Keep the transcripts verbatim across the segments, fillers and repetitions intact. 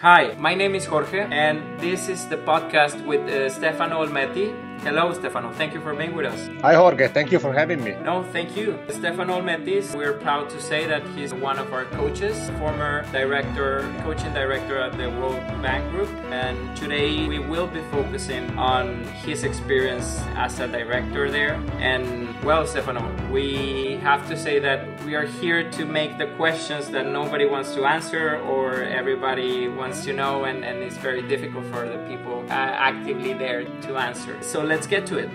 Hi, my name is Jorge, and this is the podcast with uh, Stefano Olmetti. Hello, Stefano. Thank you for being with us. Hi, Jorge. Thank you for having me. No, thank you. Stefano Olmetti, we're proud to say that he's one of our coaches, former director, coaching director at the World Bank Group. And today we will be focusing on his experience as a director there. And well, Stefano, we have to say that we are here to make the questions that nobody wants to answer or everybody wants to know. And, and it's very difficult for the people uh, actively there to answer. So let's get to it.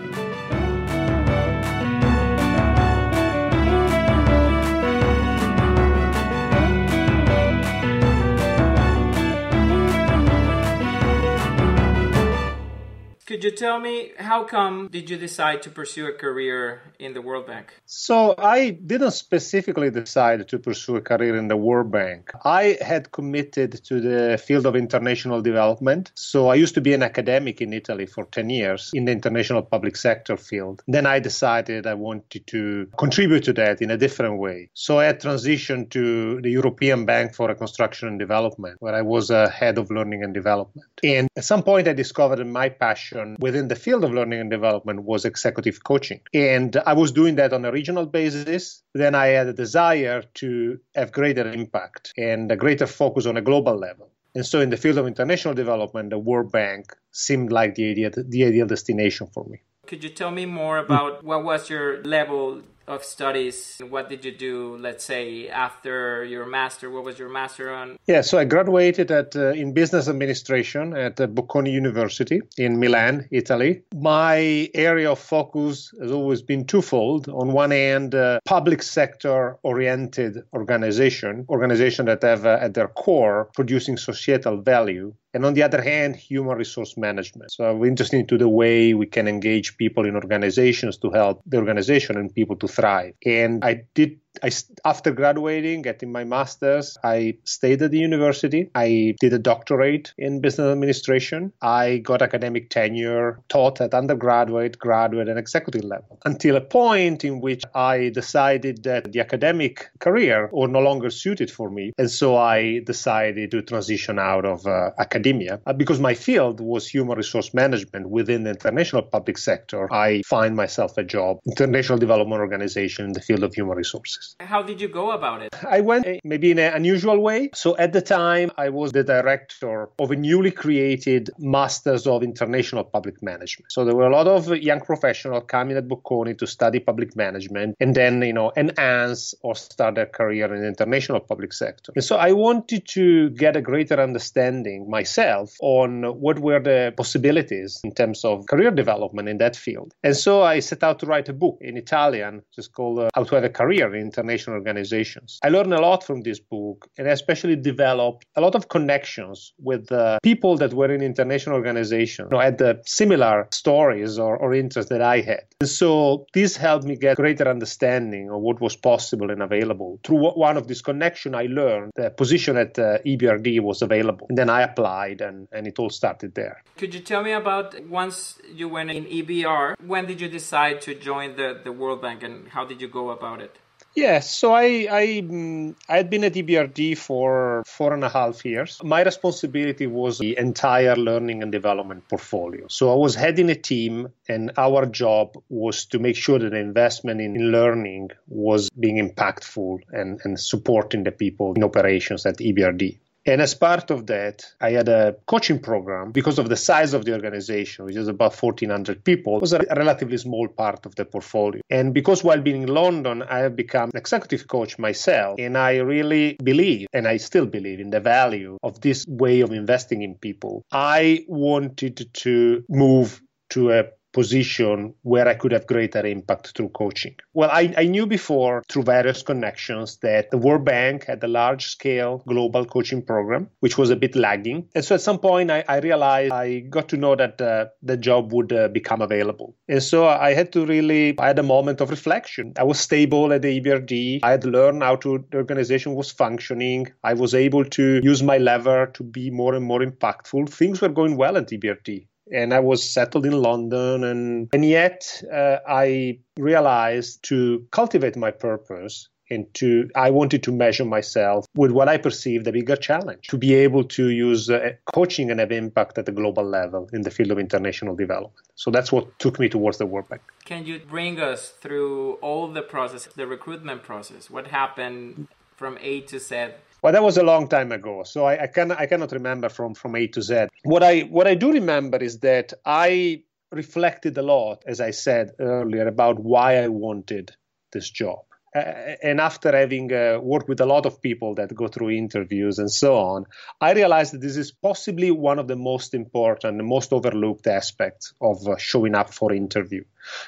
Could you tell me, how come did you decide to pursue a career in the World Bank? So I didn't specifically decide to pursue a career in the World Bank. I had committed to the field of international development. So I used to be an academic in Italy for ten years in the international public sector field. Then I decided I wanted to contribute to that in a different way. So I had transitioned to the European Bank for Reconstruction and Development, where I was a head of learning and development. And at some point I discovered my passion within the field of learning and development was executive coaching. And I was doing that on a regional basis. Then I had a desire to have greater impact and a greater focus on a global level. And so in the field of international development, the World Bank seemed like the ideal, the ideal destination for me. Could you tell me more about what was your level of studies? What did you do, let's say, after your master? What was your master on? Yeah, so I graduated at uh, in business administration at uh, Bocconi University in Milan, Italy. My area of focus has always been twofold. On one hand, uh, public sector-oriented organization, organization that have uh, at their core producing societal value. And on the other hand, human resource management. So we're interested into the way we can engage people in organizations to help the organization and people to thrive. And I did I, after graduating, getting my master's, I stayed at the university. I did a doctorate in business administration. I got academic tenure, taught at undergraduate, graduate, and executive level, until a point in which I decided that the academic career was no longer suited for me. And so I decided to transition out of uh, academia, because my field was human resource management within the international public sector. I find myself a job, international development organization in the field of human resources. How did you go about it? I went maybe in an unusual way. So at the time, I was the director of a newly created Masters of International Public Management. So there were a lot of young professionals coming at Bocconi to study public management and then, you know, enhance or start their career in the international public sector. And so I wanted to get a greater understanding myself on what were the possibilities in terms of career development in that field. And so I set out to write a book in Italian, just called uh, How to Have a Career in International Organizations. I learned a lot from this book, and especially developed a lot of connections with the people that were in international organizations, you know, had the similar stories or, or interests that I had. And so this helped me get greater understanding of what was possible and available. Through one of these connections, I learned the position at uh, E B R D was available. And then I applied, and, and it all started there. Could you tell me about, once you went in E B R, when did you decide to join the, the World Bank, and how did you go about it? Yes, so I, I I had been at E B R D for four and a half years. My responsibility was the entire learning and development portfolio. So I was heading a team, and our job was to make sure that the investment in learning was being impactful and, and supporting the people in operations at E B R D. And as part of that, I had a coaching program. Because of the size of the organization, which is about fourteen hundred people, it was a relatively small part of the portfolio. And because while being in London, I have become an executive coach myself, and I really believe, and I still believe, in the value of this way of investing in people, I wanted to move to a position where I could have greater impact through coaching. Well, I, I knew before through various connections that the World Bank had a large-scale global coaching program, which was a bit lagging. And so at some point, I, I realized I got to know that uh, the job would uh, become available. And so I had to really, I had a moment of reflection. I was stable at the E B R D. I had learned how to, the organization was functioning. I was able to use my lever to be more and more impactful. Things were going well at E B R D. And I was settled in London, and, and yet uh, I realized to cultivate my purpose and to I wanted to measure myself with what I perceived a bigger challenge, to be able to use uh, coaching and have impact at the global level in the field of international development. So that's what took me towards the World Bank. Can you bring us through all the process, the recruitment process? What happened from A to Z? Well, that was a long time ago, so I, I, can, I cannot remember from, from A to Z. What I what I do remember is that I reflected a lot, as I said earlier, about why I wanted this job. Uh, and after having uh, worked with a lot of people that go through interviews and so on, I realized that this is possibly one of the most important, the most overlooked aspects of uh, showing up for interview.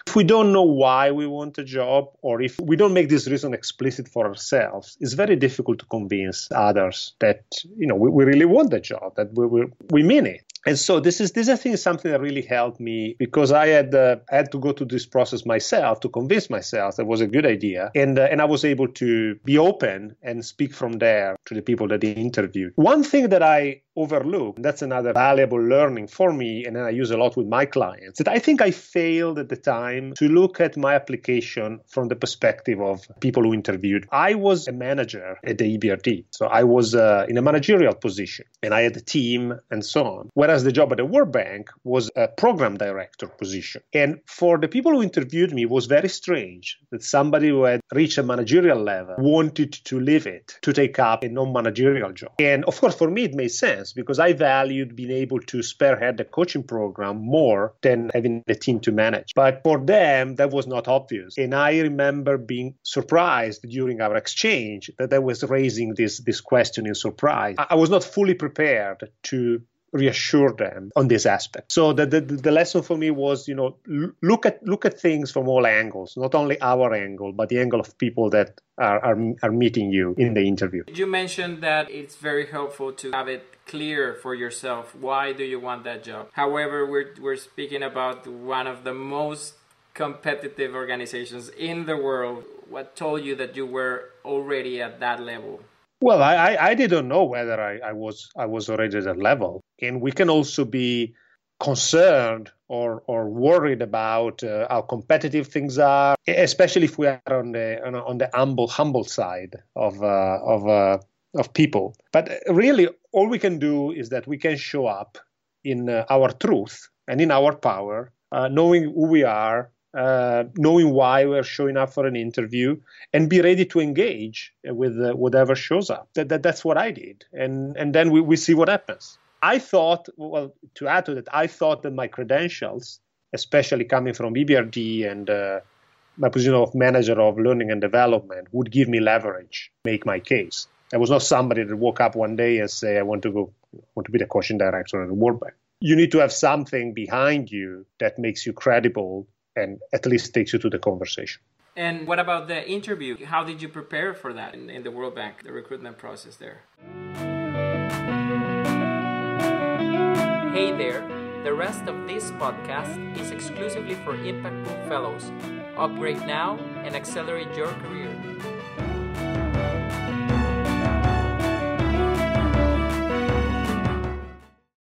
If we don't know why we want a job, or if we don't make this reason explicit for ourselves, it's very difficult to convince others that, you know, we, we really want the job, that we, we, we mean it. And so this is this I think is something that really helped me, because I had uh, had to go through this process myself to convince myself that it was a good idea, and uh, and I was able to be open and speak from there to the people that I interviewed. One thing that I overlooked, and that's another valuable learning for me, and I use a lot with my clients, that I think I failed at the time to look at my application from the perspective of people who interviewed. I was a manager at the E B R D, so I was uh, in a managerial position, and I had a team and so on. Whereas Whereas the job at the World Bank was a program director position. And for the people who interviewed me, it was very strange that somebody who had reached a managerial level wanted to leave it to take up a non-managerial job. And of course, for me, it made sense, because I valued being able to spearhead the coaching program more than having a team to manage. But for them, that was not obvious. And I remember being surprised during our exchange that I was raising this, this question in surprise. I, I was not fully prepared to reassure them on this aspect. So the, the the lesson for me was, you know, look at look at things from all angles, not only our angle, but the angle of people that are are, are meeting you in the interview. You mentioned that it's very helpful to have it clear for yourself. Why do you want that job? However, we're we're speaking about one of the most competitive organizations in the world. What told you that you were already at that level? Well, I, I didn't know whether I, I was I was already at that level. And we can also be concerned or, or worried about uh, how competitive things are, especially if we are on the on the humble humble side of uh, of uh, of people. But really, all we can do is that we can show up in uh, our truth and in our power, uh, knowing who we are, Uh, knowing why we're showing up for an interview, and be ready to engage with uh, whatever shows up. That, that that's what I did, and and then we, we see what happens. I thought, well, to add to that, I thought that my credentials, especially coming from E B R D and uh, my position of manager of learning and development, would give me leverage, make my case. I was not somebody that woke up one day and say, I want to go, want to be the coaching director at the World Bank. You need to have something behind you that makes you credible and at least takes you to the conversation. And what about the interview? How did you prepare for that in, in the World Bank, the recruitment process there? Hey there. The rest of this podcast is exclusively for Impact Boom Fellows. Upgrade now and accelerate your career.